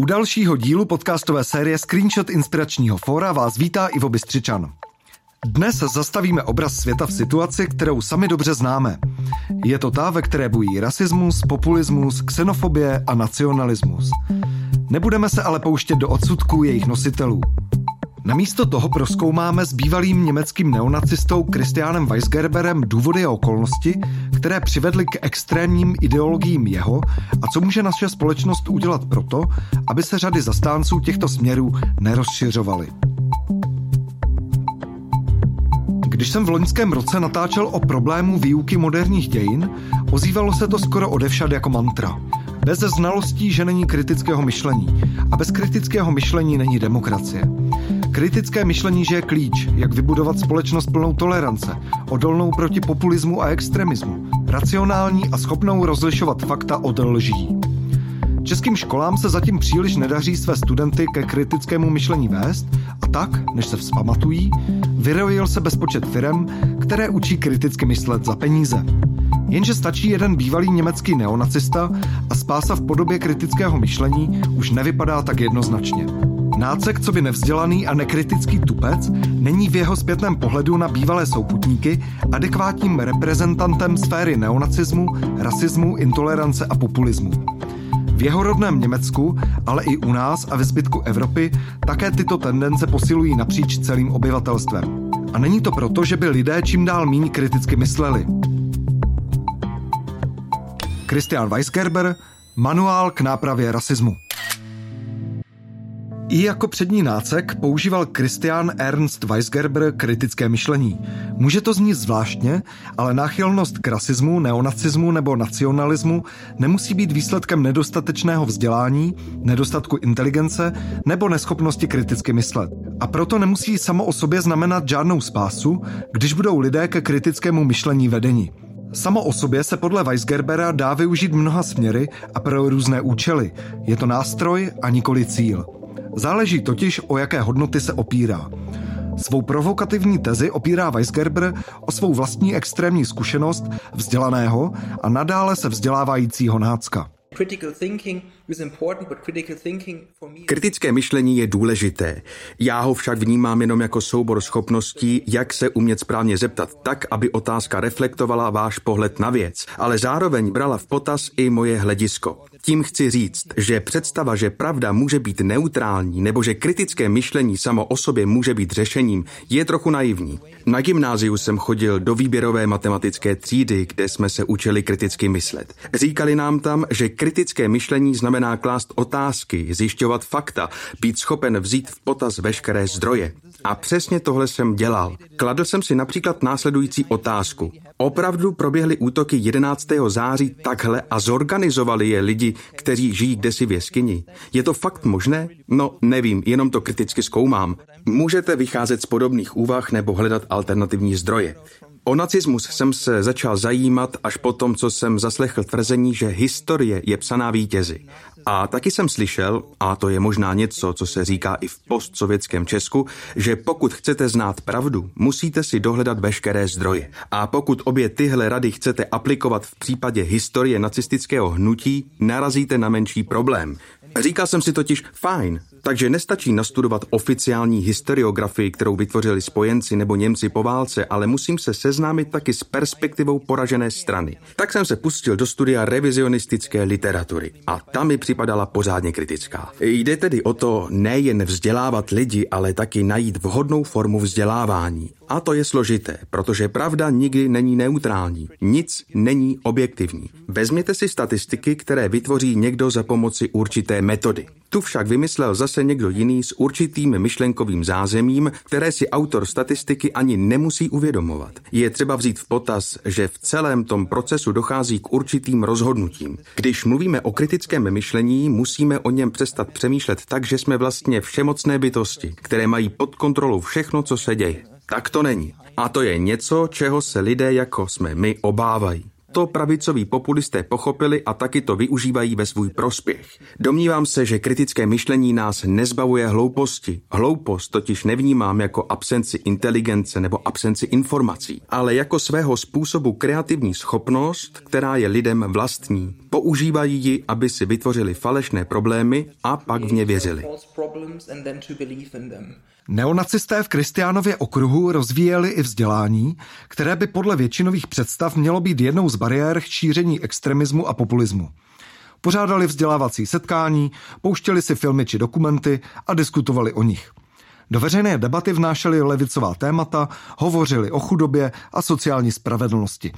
U dalšího dílu podcastové série Screenshot inspiračního fóra vás vítá Ivo Bystřičan. Dnes zastavíme obraz světa v situaci, kterou sami dobře známe. Je to ta, ve které bují rasismus, populismus, xenofobie a nacionalismus. Nebudeme se ale pouštět do odsudků jejich nositelů. Namísto toho prozkoumáme s bývalým německým neonacistou Christianem Weisgerberem důvody a okolnosti, které přivedly k extrémním ideologiím jeho a co může naše společnost udělat proto, aby se řady zastánců těchto směrů nerozšiřovaly. Když jsem v loňském roce natáčel o problému výuky moderních dějin, ozývalo se to skoro odevšad jako mantra. Bez znalostí, že není kritického myšlení. A bez kritického myšlení není demokracie. Kritické myšlení, že je klíč, jak vybudovat společnost plnou tolerance, odolnou proti populismu a extremismu, racionální a schopnou rozlišovat fakta od lží. Českým školám se zatím příliš nedaří své studenty ke kritickému myšlení vést a tak, než se vzpamatují, vyrojil se bezpočet firem, které učí kriticky myslet za peníze. Jenže stačí jeden bývalý německý neonacista a spása v podobě kritického myšlení už nevypadá tak jednoznačně. Nácek coby nevzdělaný a nekritický tupec není v jeho zpětném pohledu na bývalé souputníky adekvátním reprezentantem sféry neonacismu, rasismu, intolerance a populismu. V jeho rodném Německu, ale i u nás a ve zbytku Evropy také tyto tendence posilují napříč celým obyvatelstvem. A není to proto, že by lidé čím dál míň kriticky mysleli. Christian Weisgerber, Manuál k nápravě rasismu. I jako přední nácek používal Christian Ernst Weisgerber kritické myšlení. Může to znít zvláštně, ale náchylnost k rasismu, neonacismu nebo nacionalismu nemusí být výsledkem nedostatečného vzdělání, nedostatku inteligence nebo neschopnosti kriticky myslet. A proto nemusí samo o sobě znamenat žádnou spásu, když budou lidé ke kritickému myšlení vedeni. Samo o sobě se podle Weisgerbera dá využít mnoha směry a pro různé účely. Je to nástroj a nikoli cíl. Záleží totiž, o jaké hodnoty se opírá. Svou provokativní tezi opírá Weisgerber o svou vlastní extrémní zkušenost vzdělaného a nadále se vzdělávajícího nácka. Kritické myšlení je důležité. Já ho však vnímám jenom jako soubor schopností, jak se umět správně zeptat tak, aby otázka reflektovala váš pohled na věc, ale zároveň brala v potaz i moje hledisko. Tím chci říct, že představa, že pravda může být neutrální nebo že kritické myšlení samo o sobě může být řešením, je trochu naivní. Na gymnáziu jsem chodil do výběrové matematické třídy, kde jsme se učili kriticky myslet. Říkali nám tam, že kritické myšlení znamená klást otázky, zjišťovat fakta, být schopen vzít v potaz veškeré zdroje. A přesně tohle jsem dělal. Kladl jsem si například následující otázku. Opravdu proběhly útoky 11. září takhle a zorganizovali je lidi, kteří žijí kdesi v jeskyni. Je to fakt možné? No, nevím, jenom to kriticky zkoumám. Můžete vycházet z podobných úvah nebo hledat alternativní zdroje. O nacismus jsem se začal zajímat až potom, co jsem zaslechl tvrzení, že historie je psaná vítězi. A taky jsem slyšel, a to je možná něco, co se říká i v postsovětském Česku, že pokud chcete znát pravdu, musíte si dohledat veškeré zdroje. A pokud obě tyhle rady chcete aplikovat v případě historie nacistického hnutí, narazíte na menší problém. Říkal jsem si totiž, fajn, takže nestačí nastudovat oficiální historiografii, kterou vytvořili spojenci nebo Němci po válce, ale musím se seznámit taky s perspektivou poražené strany. Tak jsem se pustil do studia revizionistické literatury a ta mi připadala pořádně kritická. Jde tedy o to nejen vzdělávat lidi, ale taky najít vhodnou formu vzdělávání. A to je složité, protože pravda nikdy není neutrální, nic není objektivní. Vezměte si statistiky, které vytvoří někdo za pomoci určité metody. Tu však vymyslel zase někdo jiný s určitým myšlenkovým zázemím, které si autor statistiky ani nemusí uvědomovat. Je třeba vzít v potaz, že v celém tom procesu dochází k určitým rozhodnutím. Když mluvíme o kritickém myšlení, musíme o něm přestat přemýšlet tak, že jsme vlastně všemocné bytosti, které mají pod kontrolou všechno, co se děje. Tak to není. A to je něco, čeho se lidé jako jsme my obávají. To pravicoví populisté pochopili a taky to využívají ve svůj prospěch. Domnívám se, že kritické myšlení nás nezbavuje hlouposti. Hloupost totiž nevnímám jako absenci inteligence nebo absenci informací, ale jako svého způsobu kreativní schopnost, která je lidem vlastní. používají ji, aby si vytvořili falešné problémy a pak v ně věřili. Neonacisté v Kristiánově okruhu rozvíjeli i vzdělání, které by podle většinových představ mělo být jednou z bariér šíření extremismu a populismu. Pořádali vzdělávací setkání, pouštěli si filmy či dokumenty a diskutovali o nich. Do veřejné debaty vnášeli levicová témata, hovořili o chudobě a sociální spravedlnosti.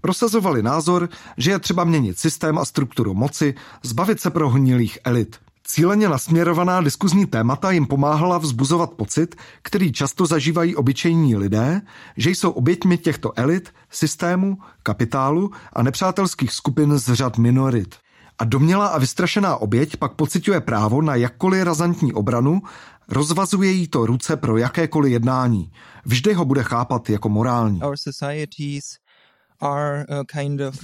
Prosazovali názor, že je třeba měnit systém a strukturu moci, zbavit se prohnilých elit. Cíleně nasměrovaná diskuzní témata jim pomáhala vzbuzovat pocit, který často zažívají obyčejní lidé, že jsou oběťmi těchto elit, systému, kapitálu a nepřátelských skupin z řad minorit. A domnělá a vystrašená oběť pak pociťuje právo na jakkoliv razantní obranu, rozvazuje jí to ruce pro jakékoliv jednání. Vždy ho bude chápat jako morální.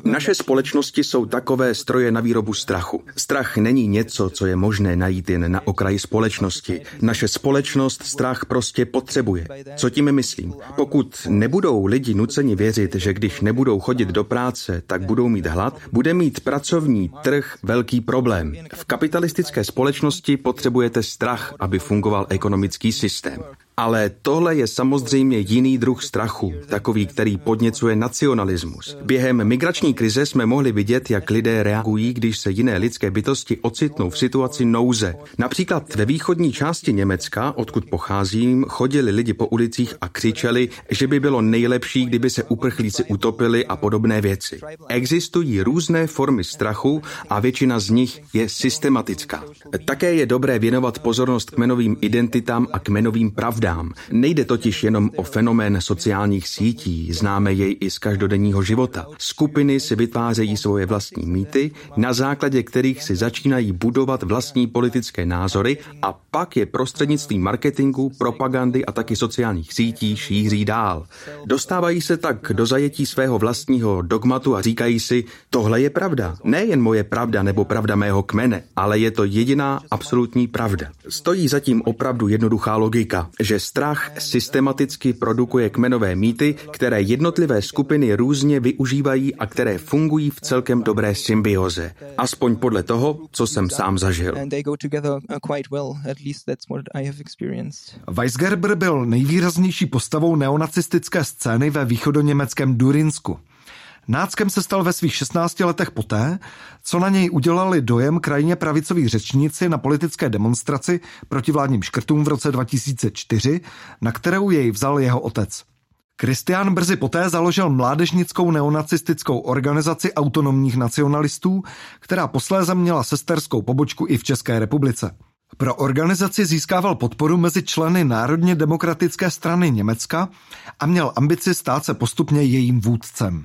Naše společnosti jsou takové stroje na výrobu strachu. Strach není něco, co je možné najít jen na okraji společnosti. Naše společnost strach prostě potřebuje. Co tím myslím? Pokud nebudou lidi nuceni věřit, že když nebudou chodit do práce, tak budou mít hlad, bude mít pracovní trh velký problém. V kapitalistické společnosti potřebujete strach, aby fungoval ekonomický systém. Ale tohle je samozřejmě jiný druh strachu, takový, který podněcuje nacionalismus. Během migrační krize jsme mohli vidět, jak lidé reagují, když se jiné lidské bytosti ocitnou v situaci nouze. Například ve východní části Německa, odkud pocházím, chodili lidi po ulicích a křičeli, že by bylo nejlepší, kdyby se uprchlíci utopili a podobné věci. Existují různé formy strachu a většina z nich je systematická. Také je dobré věnovat pozornost kmenovým identitám a kmenovým pravdám. Nejde totiž jenom o fenomén sociálních sítí, známe jej i z každodenního života. Skupiny si vytvářejí svoje vlastní mýty, na základě kterých si začínají budovat vlastní politické názory a pak je prostřednictvím marketingu, propagandy a taky sociálních sítí šíří dál. Dostávají se tak do zajetí svého vlastního dogmatu a říkají si, tohle je pravda, nejen moje pravda nebo pravda mého kmene, ale je to jediná absolutní pravda. Stojí zatím opravdu jednoduchá logika, že strach systematicky produkuje kmenové mýty, které jednotlivé skupiny různě využívají a které fungují v celkem dobré symbioze. Aspoň podle toho, co jsem sám zažil. Weisgerber byl nejvýraznější postavou neonacistické scény ve východoněmeckém Durinsku. Náckem se stal ve svých 16 letech poté, co na něj udělali dojem krajně pravicoví řečníci na politické demonstraci proti vládním škrtům v roce 2004, na kterou jej vzal jeho otec. Kristián brzy poté založil mládežnickou neonacistickou organizaci autonomních nacionalistů, která posléze měla sesterskou pobočku i v České republice. Pro organizaci získával podporu mezi členy Národně demokratické strany Německa a měl ambici stát se postupně jejím vůdcem.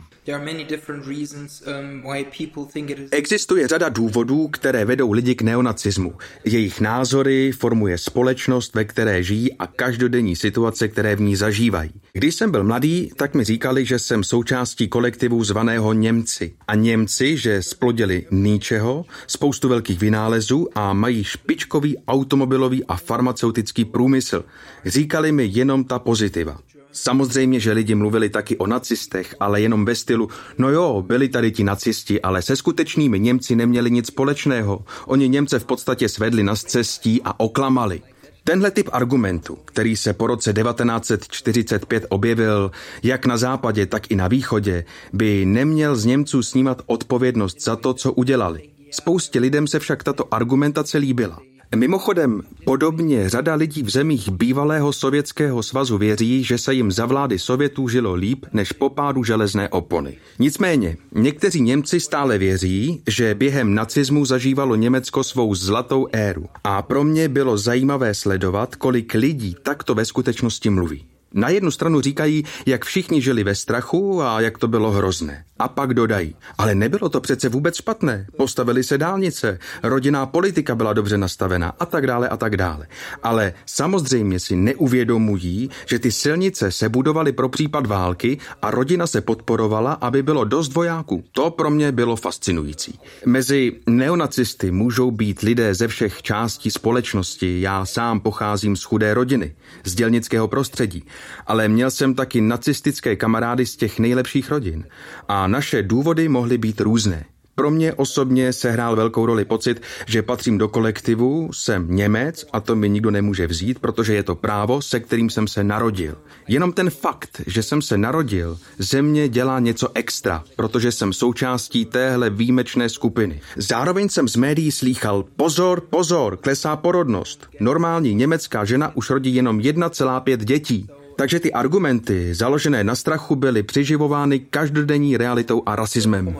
Existuje řada důvodů, které vedou lidi k neonacismu. Jejich názory formuje společnost, ve které žijí a každodenní situace, které v ní zažívají. Když jsem byl mladý, tak mi říkali, že jsem součástí kolektivu zvaného Němci. A Němci, že splodili Nietzscheho, spoustu velkých vynálezů a mají špičkový automobilový a farmaceutický průmysl. Říkali mi jenom ta pozitiva. Samozřejmě, že lidi mluvili taky o nacistech, ale jenom ve stylu, no jo, byli tady ti nacisti, ale se skutečnými Němci neměli nic společného. Oni Němce v podstatě svedli na scestí a oklamali. Tenhle typ argumentu, který se po roce 1945 objevil, jak na západě, tak i na východě, by neměl z Němců snímat odpovědnost za to, co udělali. Spoustě lidem se však tato argumentace líbila. Mimochodem, podobně řada lidí v zemích bývalého Sovětského svazu věří, že se jim za vlády Sovětů žilo líp než po pádu železné opony. Nicméně, někteří Němci stále věří, že během nacismu zažívalo Německo svou zlatou éru. A pro mě bylo zajímavé sledovat, kolik lidí takto ve skutečnosti mluví. Na jednu stranu říkají, jak všichni žili ve strachu a jak to bylo hrozné. A pak dodají, ale nebylo to přece vůbec špatné, postavili se dálnice, rodinná politika byla dobře nastavená a tak dále a tak dále. Ale samozřejmě si neuvědomují, že ty silnice se budovaly pro případ války a rodina se podporovala, aby bylo dost vojáků. To pro mě bylo fascinující. Mezi neonacisty můžou být lidé ze všech částí společnosti. Já sám pocházím z chudé rodiny, z dělnického prostředí. Ale měl jsem taky nacistické kamarády z těch nejlepších rodin a naše důvody mohly být různé. Pro mě osobně sehrál velkou roli pocit, že patřím do kolektivu, jsem Němec a to mi nikdo nemůže vzít, protože je to právo, se kterým jsem se narodil. Jenom ten fakt, že jsem se narodil, ze mě dělá něco extra, protože jsem součástí téhle výjimečné skupiny. Zároveň jsem z médií slýchal: pozor, pozor, klesá porodnost. Normální německá žena už rodí jenom 1,5 dětí. Takže ty argumenty, založené na strachu, byly přiživovány každodenní realitou a rasismem.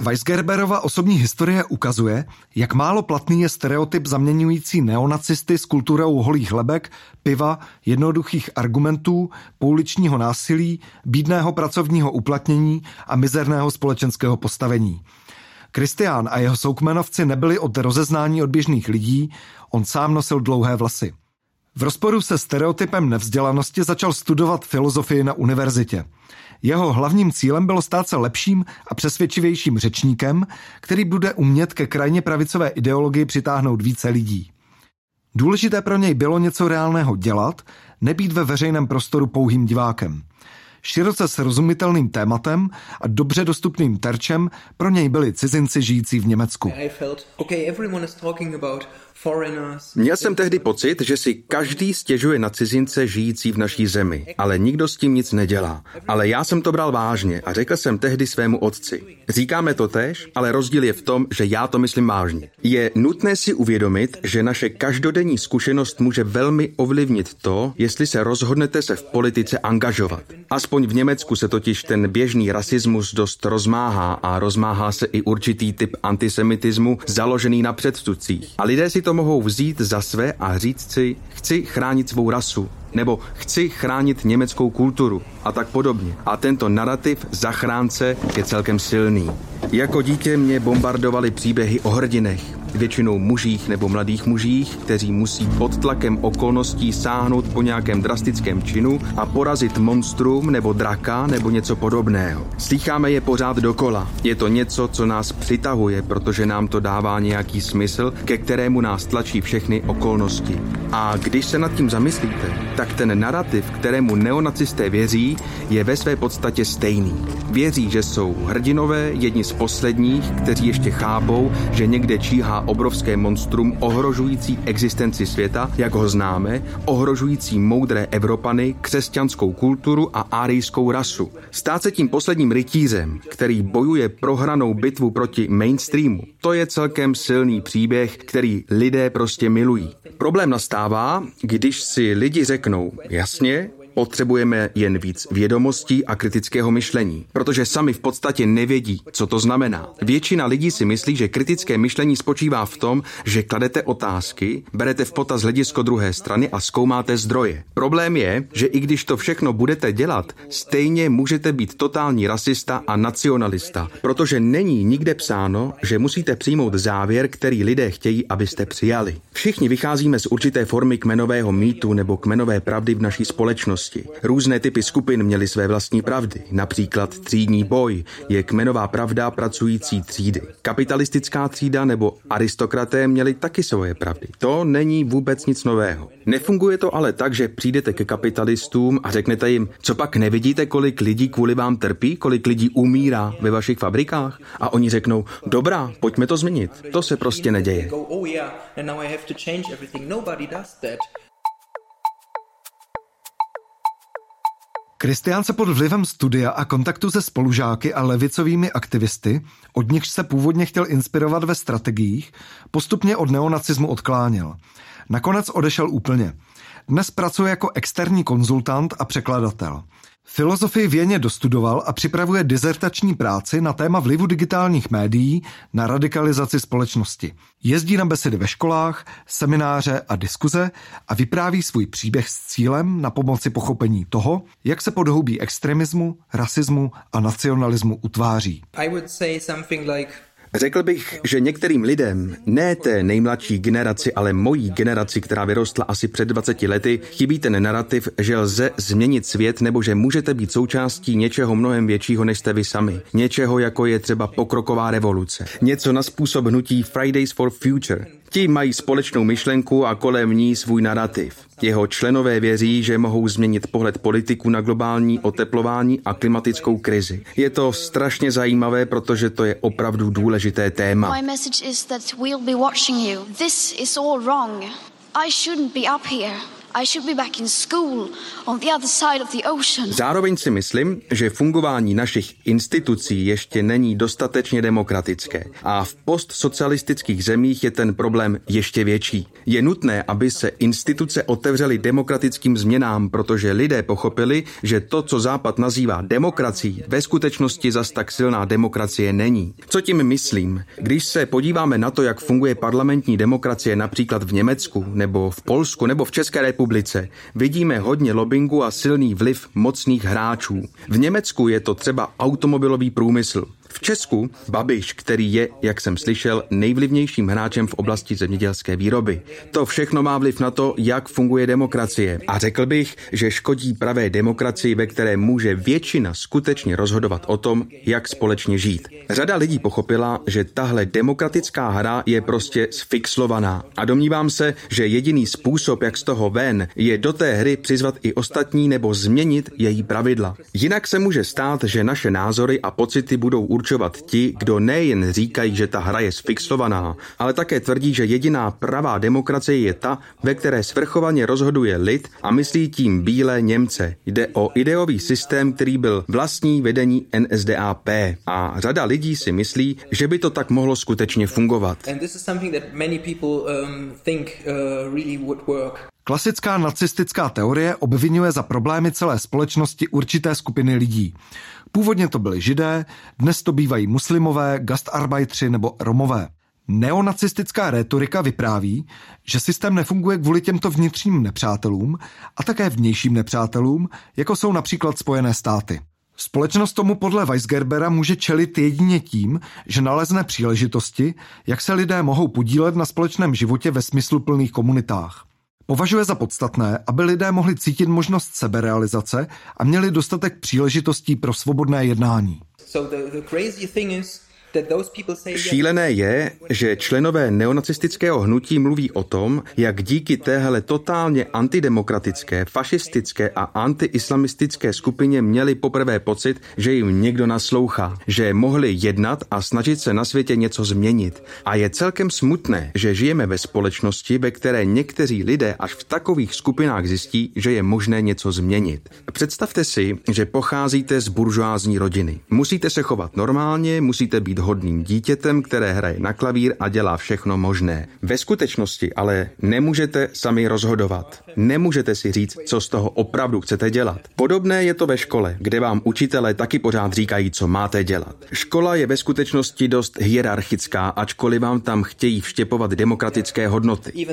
Weisgerberova osobní historie ukazuje, jak málo platný je stereotyp zaměňující neonacisty s kulturou holých lebek, piva, jednoduchých argumentů, pouličního násilí, bídného pracovního uplatnění a mizerného společenského postavení. Kristián a jeho soukmenovci nebyli od rozeznání od běžných lidí, on sám nosil dlouhé vlasy. V rozporu se stereotypem nevzdělanosti začal studovat filozofii na univerzitě. Jeho hlavním cílem bylo stát se lepším a přesvědčivějším řečníkem, který bude umět ke krajně pravicové ideologii přitáhnout více lidí. Důležité pro něj bylo něco reálného dělat, nebýt ve veřejném prostoru pouhým divákem. Široce srozumitelným tématem a dobře dostupným terčem pro něj byli cizinci žijící v Německu. Měl jsem tehdy pocit, že si každý stěžuje na cizince žijící v naší zemi, ale nikdo s tím nic nedělá. Ale já jsem to bral vážně a řekl jsem tehdy svému otci: říkáme to též, ale rozdíl je v tom, že já to myslím vážně. Je nutné si uvědomit, že naše každodenní zkušenost může velmi ovlivnit to, jestli se rozhodnete se v politice angažovat. Aspoň v Německu se totiž ten běžný rasismus dost rozmáhá a rozmáhá se i určitý typ antisemitismu založený na předsudcích. A lidé si to mohou vzít za své a říct si: chci chránit svou rasu, nebo chci chránit německou kulturu a tak podobně. A tento narrativ zachránce je celkem silný. Jako dítě mě bombardovaly příběhy o hrdinech, většinou mužích nebo mladých mužích, kteří musí pod tlakem okolností sáhnout po nějakém drastickém činu a porazit monstrum nebo draka nebo něco podobného. Slycháme je pořád dokola. Je to něco, co nás přitahuje, protože nám to dává nějaký smysl, ke kterému nás tlačí všechny okolnosti. A když se nad tím zamyslíte, tak ten narrativ, kterému neonacisté věří, je ve své podstatě stejný. Věří, že jsou hrdinové, jedni z posledních, kteří ještě chápou, že někde číhá obrovské monstrum ohrožující existenci světa, jak ho známe, ohrožující moudré Evropany, křesťanskou kulturu a árijskou rasu. Stát se tím posledním rytířem, který bojuje prohranou bitvu proti mainstreamu, to je celkem silný příběh, který lidé prostě milují. Problém nastává, když si lidi řeknou: jasně, potřebujeme jen víc vědomostí a kritického myšlení, protože sami v podstatě nevědí, co to znamená. Většina lidí si myslí, že kritické myšlení spočívá v tom, že kladete otázky, berete v potaz hledisko druhé strany a zkoumáte zdroje. Problém je, že i když to všechno budete dělat, stejně můžete být totální rasista a nacionalista, protože není nikde psáno, že musíte přijmout závěr, který lidé chtějí, abyste přijali. Všichni vycházíme z určité formy kmenového mýtu nebo kmenové pravdy v naší společnosti. Různé typy skupin měly své vlastní pravdy, například třídní boj je kmenová pravda pracující třídy. Kapitalistická třída nebo aristokraté měli taky svoje pravdy. To není vůbec nic nového. Nefunguje to ale tak, že přijdete ke kapitalistům a řeknete jim: copak nevidíte, kolik lidí kvůli vám trpí, kolik lidí umírá ve vašich fabrikách? A oni řeknou: dobrá, pojďme to změnit. To se prostě neděje. Kristián se pod vlivem studia a kontaktu se spolužáky a levicovými aktivisty, od nichž se původně chtěl inspirovat ve strategiích, postupně od neonacismu odkláněl. Nakonec odešel úplně. Dnes pracuje jako externí konzultant a překladatel. Filozofii věně dostudoval a připravuje dizertační práci na téma vlivu digitálních médií na radikalizaci společnosti. Jezdí na besedy ve školách, semináře a diskuze a vypráví svůj příběh s cílem na pomoci pochopení toho, jak se podhoubí extremismu, rasismu a nacionalismu utváří. Řekl bych, že některým lidem, ne té nejmladší generaci, ale mojí generaci, která vyrostla asi před 20 lety, chybí ten narrativ, že lze změnit svět nebo že můžete být součástí něčeho mnohem většího, než jste vy sami. Něčeho, jako je třeba pokroková revoluce. Něco na způsob hnutí Fridays for Future. Ti mají společnou myšlenku a kolem ní svůj narrativ. Jeho členové věří, že mohou změnit pohled politiků na globální oteplování a klimatickou krizi. Je to strašně zajímavé, protože to je opravdu důležité téma. Zároveň si myslím, že fungování našich institucí ještě není dostatečně demokratické a v postsocialistických zemích je ten problém ještě větší. Je nutné, aby se instituce otevřely demokratickým změnám, protože lidé pochopili, že to, co Západ nazývá demokracií, ve skutečnosti zas tak silná demokracie není. Co tím myslím? Když se podíváme na to, jak funguje parlamentní demokracie například v Německu, nebo v Polsku, nebo v České republice, vidíme hodně lobbingu a silný vliv mocných hráčů. V Německu je to třeba automobilový průmysl. V Česku Babiš, který je, jak jsem slyšel, nejvlivnějším hráčem v oblasti zemědělské výroby. To všechno má vliv na to, jak funguje demokracie. A řekl bych, že škodí pravé demokracii, ve které může většina skutečně rozhodovat o tom, jak společně žít. Řada lidí pochopila, že tahle demokratická hra je prostě sfixlovaná. A domnívám se, že jediný způsob, jak z toho ven, je do té hry přizvat i ostatní nebo změnit její pravidla. Jinak se může stát, že naše názory a pocity budou určovat ti, kdo nejen říkají, že ta hra je sfixovaná, ale také tvrdí, že jediná pravá demokracie je ta, ve které svrchovaně rozhoduje lid a myslí tím bílé Němce. Jde o ideový systém, který byl vlastní vedení NSDAP a řada lidí si myslí, že by to tak mohlo skutečně fungovat. Klasická nacistická teorie obvinuje za problémy celé společnosti určité skupiny lidí. Původně to byli Židé, dnes to bývají muslimové, gastarbeitři nebo Romové. Neonacistická rétorika vypráví, že systém nefunguje kvůli těmto vnitřním nepřátelům a také vnějším nepřátelům, jako jsou například Spojené státy. Společnost tomu podle Weisgerbera může čelit jedině tím, že nalezne příležitosti, jak se lidé mohou podílet na společném životě ve smysluplných komunitách. Považuje za podstatné, aby lidé mohli cítit možnost seberealizace a měli dostatek příležitostí pro svobodné jednání. Šílené je, že členové neonacistického hnutí mluví o tom, jak díky téhle totálně antidemokratické, fašistické a antiislamistické skupině měli poprvé pocit, že jim někdo naslouchá, že mohli jednat a snažit se na světě něco změnit. A je celkem smutné, že žijeme ve společnosti, ve které někteří lidé až v takových skupinách zjistí, že je možné něco změnit. Představte si, že pocházíte z buržoázní rodiny. Musíte se chovat normálně, musíte být hodným dítětem, které hraje na klavír a dělá všechno možné. Ve skutečnosti ale nemůžete sami rozhodovat. Nemůžete si říct, co z toho opravdu chcete dělat. Podobné je to ve škole, kde vám učitelé taky pořád říkají, co máte dělat. Škola je ve skutečnosti dost hierarchická, ačkoliv vám tam chtějí vštěpovat demokratické hodnoty.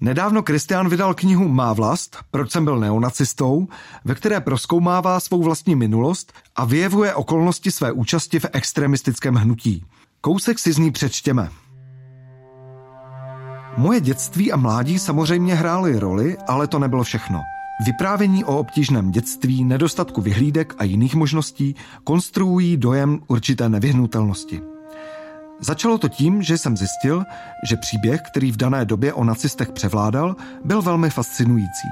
Nedávno Kristián vydal knihu Má vlast, proč jsem byl neonacistou, ve které prozkoumává svou vlastní minulost a vyjevuje okolnosti své účasti v extremistickém hnutí. Kousek si z ní přečtěme. Moje dětství a mládí samozřejmě hrály roli, ale to nebylo všechno. Vyprávění o obtížném dětství, nedostatku vyhlídek a jiných možností konstruují dojem určité nevyhnutelnosti. Začalo to tím, že jsem zjistil, že příběh, který v dané době o nacistech převládal, byl velmi fascinující.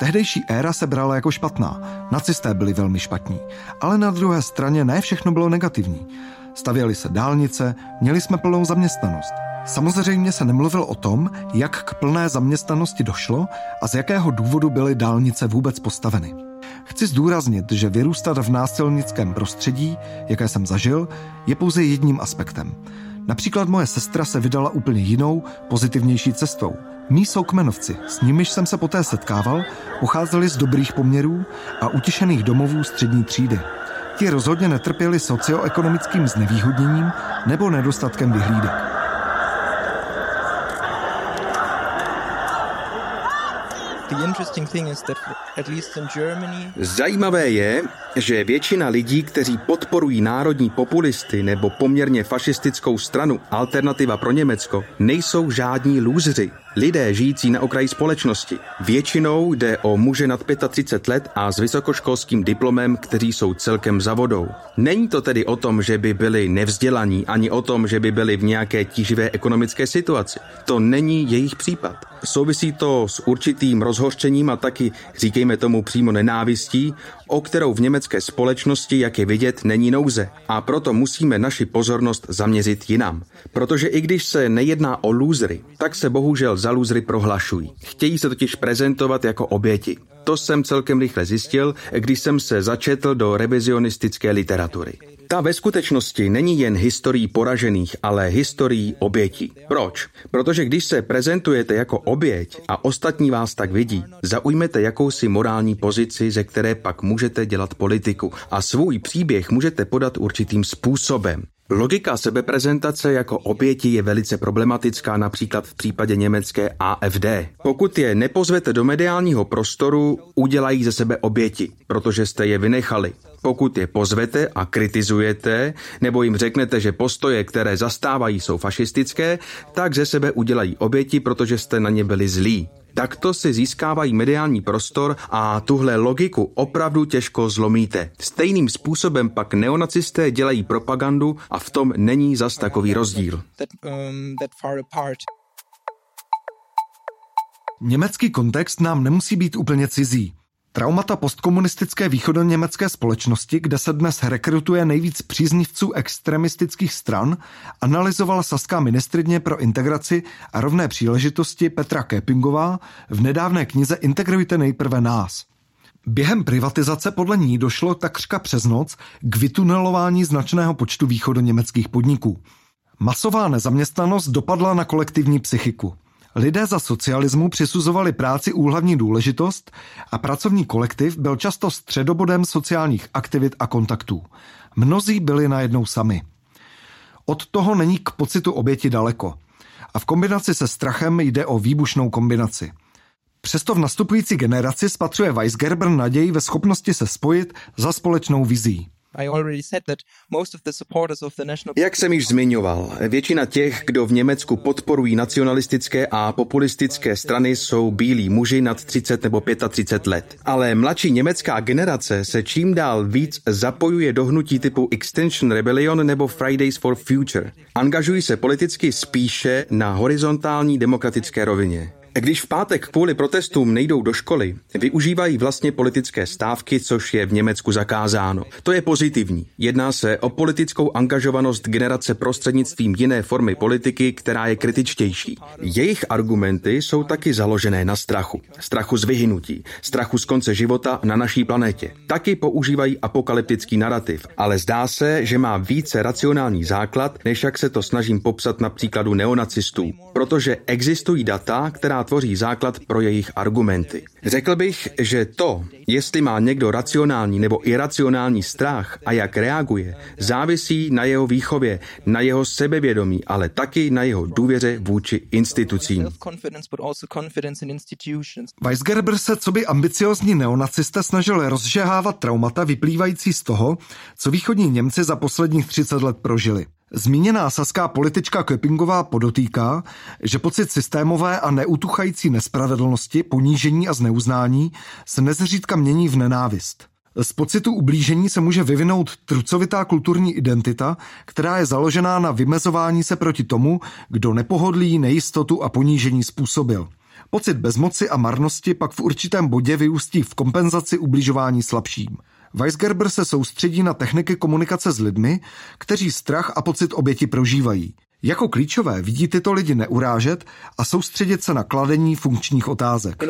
Tehdejší éra se brala jako špatná, nacisté byli velmi špatní, ale na druhé straně ne všechno bylo negativní. Stavěly se dálnice, měli jsme plnou zaměstnanost. Samozřejmě se nemluvilo o tom, jak k plné zaměstnanosti došlo a z jakého důvodu byly dálnice vůbec postaveny. Chci zdůraznit, že vyrůstat v násilnickém prostředí, jaké jsem zažil, je pouze jedním aspektem. Například moje sestra se vydala úplně jinou, pozitivnější cestou. Mí soukmenovci, s nimiž jsem se poté setkával, pocházeli z dobrých poměrů a utišených domovů střední třídy. Ti rozhodně netrpěli socioekonomickým znevýhodněním nebo nedostatkem vyhlídek. Zajímavé je, že většina lidí, kteří podporují národní populisty nebo poměrně fašistickou stranu Alternativa pro Německo, nejsou žádní lůzři. Lidé žijící na okraji společnosti. Většinou jde o muže nad 35 let a s vysokoškolským diplomem, kteří jsou celkem za vodou. Není to tedy o tom, že by byli nevzdělaní, ani o tom, že by byli v nějaké tíživé ekonomické situaci. To není jejich případ. Souvisí to s určitým rozhořčením a taky, říkejme tomu přímo nenávistí, o kterou v německé společnosti, jak je vidět, není nouze. A proto musíme naši pozornost zaměřit jinam. Protože i když se nejedná o lůzry, tak se bohužel za lůzry prohlašují. Chtějí se totiž prezentovat jako oběti. To jsem celkem rychle zjistil, když jsem se začetl do revizionistické literatury. Ta ve skutečnosti není jen historií poražených, ale historií obětí. Proč? Protože když se prezentujete jako oběť a ostatní vás tak vidí, zaujmete jakousi morální pozici, ze které pak můžete dělat politiku a svůj příběh můžete podat určitým způsobem. Logika sebeprezentace jako oběti je velice problematická například v případě německé AfD. Pokud je nepozvete do mediálního prostoru, udělají ze sebe oběti, protože jste je vynechali. Pokud je pozvete a kritizujete, nebo jim řeknete, že postoje, které zastávají, jsou fašistické, tak ze sebe udělají oběti, protože jste na ně byli zlí. Takto si získávají mediální prostor a tuhle logiku opravdu těžko zlomíte. Stejným způsobem pak neonacisté dělají propagandu a v tom není zas takový rozdíl. Německý kontext nám nemusí být úplně cizí. Traumata postkomunistické východoněmecké společnosti, kde se dnes rekrutuje nejvíc příznivců extremistických stran, analyzovala saská ministryně pro integraci a rovné příležitosti Petra Köppingová v nedávné knize Integrujte nejprve nás. Během privatizace podle ní došlo takřka přes noc k vytunelování značného počtu východoněmeckých podniků. Masová nezaměstnanost dopadla na kolektivní psychiku. Lidé za socialismu přisuzovali práci úhlavní důležitost a pracovní kolektiv byl často středobodem sociálních aktivit a kontaktů. Mnozí byli najednou sami. Od toho není k pocitu oběti daleko. A v kombinaci se strachem jde o výbušnou kombinaci. Přesto v nastupující generaci spatřuje Weisgerber naději ve schopnosti se spojit za společnou vizí. Jak jsem již zmiňoval, většina těch, kdo v Německu podporují nacionalistické a populistické strany, jsou bílí muži nad 30 nebo 35 let. Ale mladší německá generace se čím dál víc zapojuje do hnutí typu Extinction Rebellion nebo Fridays for Future. Angažují se politicky spíše na horizontální demokratické rovině. Když v pátek kvůli protestům nejdou do školy, využívají vlastně politické stávky, což je v Německu zakázáno. To je pozitivní. Jedná se o politickou angažovanost generace prostřednictvím jiné formy politiky, která je kritičtější. Jejich argumenty jsou taky založené na strachu. Strachu z vyhynutí, strachu z konce života na naší planetě. Taky používají apokalyptický narrativ, ale zdá se, že má více racionální základ, než jak se to snažím popsat na příkladu neonacistů. Protože existují data, která tvoří základ pro jejich argumenty. Řekl bych, že to, jestli má někdo racionální nebo iracionální strach a jak reaguje, závisí na jeho výchově, na jeho sebevědomí, ale taky na jeho důvěře vůči institucím. Weisgerber se coby ambiciozní neonacista snažil rozžehávat traumata vyplývající z toho, co východní Němci za posledních 30 let prožili. Zmíněná saská politička Köppingová podotýká, že pocit systémové a neutuchající nespravedlnosti, ponížení a zneuznání se nezřídka mění v nenávist. Z pocitu ublížení se může vyvinout trucovitá kulturní identita, která je založená na vymezování se proti tomu, kdo nepohodlí, nejistotu a ponížení způsobil. Pocit bezmoci a marnosti pak v určitém bodě vyústí v kompenzaci ubližování slabším. Weisgerber se soustředí na techniky komunikace s lidmi, kteří strach a pocit oběti prožívají. Jako klíčové vidí tyto lidi neurážet a soustředit se na kladení funkčních otázek.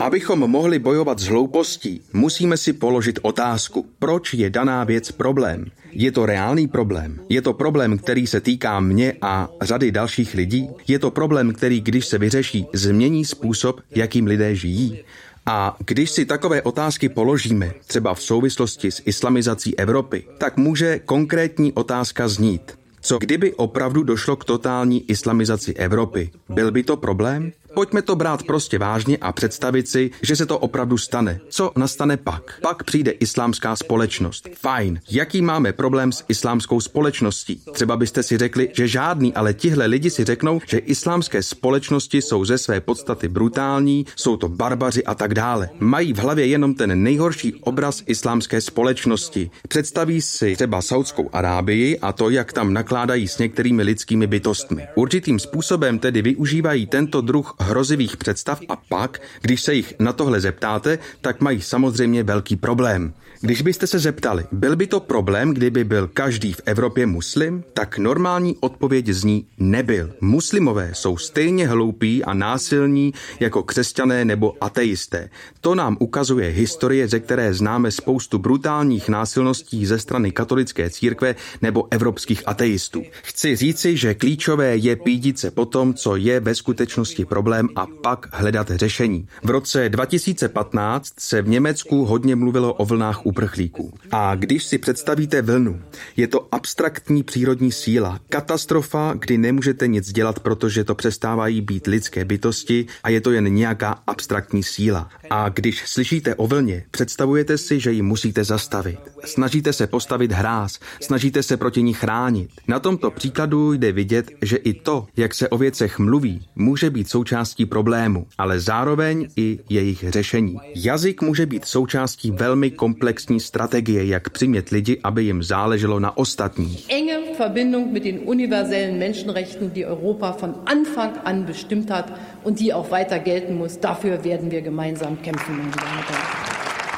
Abychom mohli bojovat s hloupostí, musíme si položit otázku, proč je daná věc problém. Je to reálný problém? Je to problém, který se týká mě a řady dalších lidí? Je to problém, který, když se vyřeší, změní způsob, jakým lidé žijí? A když si takové otázky položíme, třeba v souvislosti s islamizací Evropy, tak může konkrétní otázka znít. Co kdyby opravdu došlo k totální islamizaci Evropy? Byl by to problém? Pojďme to brát prostě vážně a představit si, že se to opravdu stane. Co nastane pak? Pak přijde islámská společnost. Fajn. Jaký máme problém s islámskou společností? Třeba byste si řekli, že žádný, ale tihle lidi si řeknou, že islámské společnosti jsou ze své podstaty brutální, jsou to barbaři a tak dále. Mají v hlavě jenom ten nejhorší obraz islámské společnosti. Představí si třeba Saudskou Arábii a to, jak tam nakládají s některými lidskými bytostmi. Určitým způsobem tedy využívají tento druh hrozivých představ a pak, když se jich na tohle zeptáte, tak mají samozřejmě velký problém. Když byste se zeptali, byl by to problém, kdyby byl každý v Evropě muslim, tak normální odpověď zní nebyl. Muslimové jsou stejně hloupí a násilní jako křesťané nebo ateisté. To nám ukazuje historie, ze které známe spoustu brutálních násilností ze strany katolické církve nebo evropských ateistů. Chci říci, že klíčové je pídit se po tom, co je ve skutečnosti problém a pak hledat řešení. V roce 2015 se v Německu hodně mluvilo o vlnách uprchlíků. A když si představíte vlnu, je to abstraktní přírodní síla, katastrofa, kdy nemůžete nic dělat, protože to přestávají být lidské bytosti a je to jen nějaká abstraktní síla. A když slyšíte o vlně, představujete si, že ji musíte zastavit. Snažíte se postavit hráz, snažíte se proti ní chránit. Na tomto příkladu jde vidět, že i to, jak se o věcech mluví, může být součástí problému, ale zároveň i jejich řešení. Jazyk může být součástí velmi komplexní strategie, jak přimět lidi, aby jim záleželo na ostatních. Enge Verbindung mit den universellen Menschenrechten, die Europa von Anfang an bestimmt hat und die auch weiter gelten muss, dafür werden wir gemeinsam kämpfen.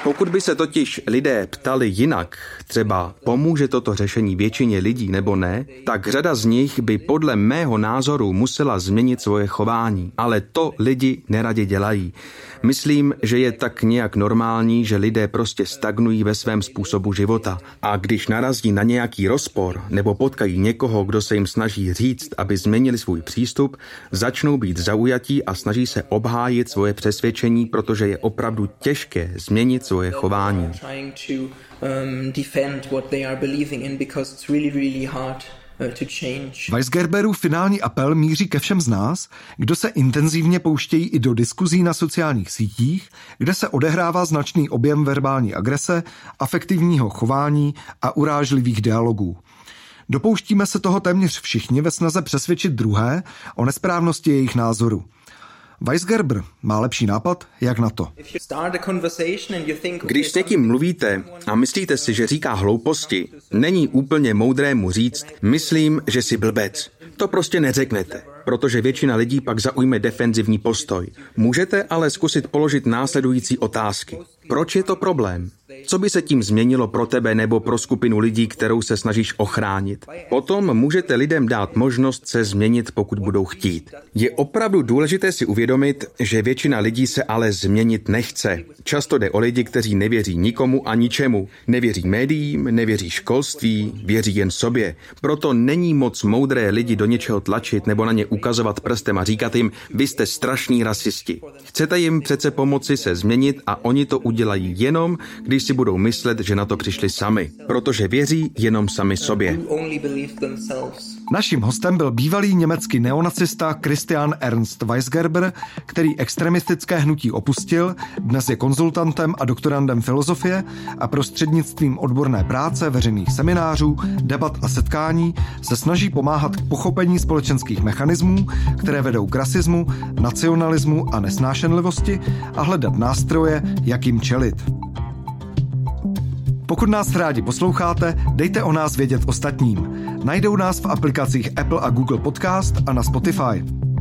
Pokud by se totiž lidé ptali jinak, třeba pomůže toto řešení většině lidí nebo ne, tak řada z nich by podle mého názoru musela změnit svoje chování. Ale to lidi neradi dělají. Myslím, že je tak nějak normální, že lidé prostě stagnují ve svém způsobu života. A když narazí na nějaký rozpor nebo potkají někoho, kdo se jim snaží říct, aby změnili svůj přístup, začnou být zaujatí a snaží se obhájit svoje přesvědčení, protože je opravdu těžké změnit svoje chování. Weisgerberův finální apel míří ke všem z nás, kdo se intenzivně pouštějí i do diskuzí na sociálních sítích, kde se odehrává značný objem verbální agrese, afektivního chování a urážlivých dialogů. Dopouštíme se toho téměř všichni ve snaze přesvědčit druhé o nesprávnosti jejich názoru. Weisgerber má lepší nápad, jak na to. Když s někým mluvíte a myslíte si, že říká hlouposti, není úplně moudré mu říct, myslím, že jsi blbec. To prostě neřeknete, protože většina lidí pak zaujme defenzivní postoj. Můžete ale zkusit položit následující otázky. Proč je to problém? Co by se tím změnilo pro tebe nebo pro skupinu lidí, kterou se snažíš ochránit? Potom můžete lidem dát možnost se změnit, pokud budou chtít. Je opravdu důležité si uvědomit, že většina lidí se ale změnit nechce. Často jde o lidi, kteří nevěří nikomu a ničemu. Nevěří médiím, nevěří školství, věří jen sobě. Proto není moc moudré lidi do něčeho tlačit nebo na ně ukazovat prstem a říkat jim, vy jste strašní rasisti. Chcete jim přece pomoci se změnit a oni to udělají jenom, když si budou myslet, že na to přišli sami, protože věří jenom sami sobě. Naším hostem byl bývalý německý neonacista Christian Ernst Weisgerber, který extremistické hnutí opustil, dnes je konzultantem a doktorandem filozofie a prostřednictvím odborné práce, veřejných seminářů, debat a setkání se snaží pomáhat k pochopení společenských mechanismů, které vedou k rasismu, nacionalismu a nesnášenlivosti a hledat nástroje, jak jim čelit. Pokud nás rádi posloucháte, dejte o nás vědět ostatním. Najdou nás v aplikacích Apple a Google Podcast a na Spotify.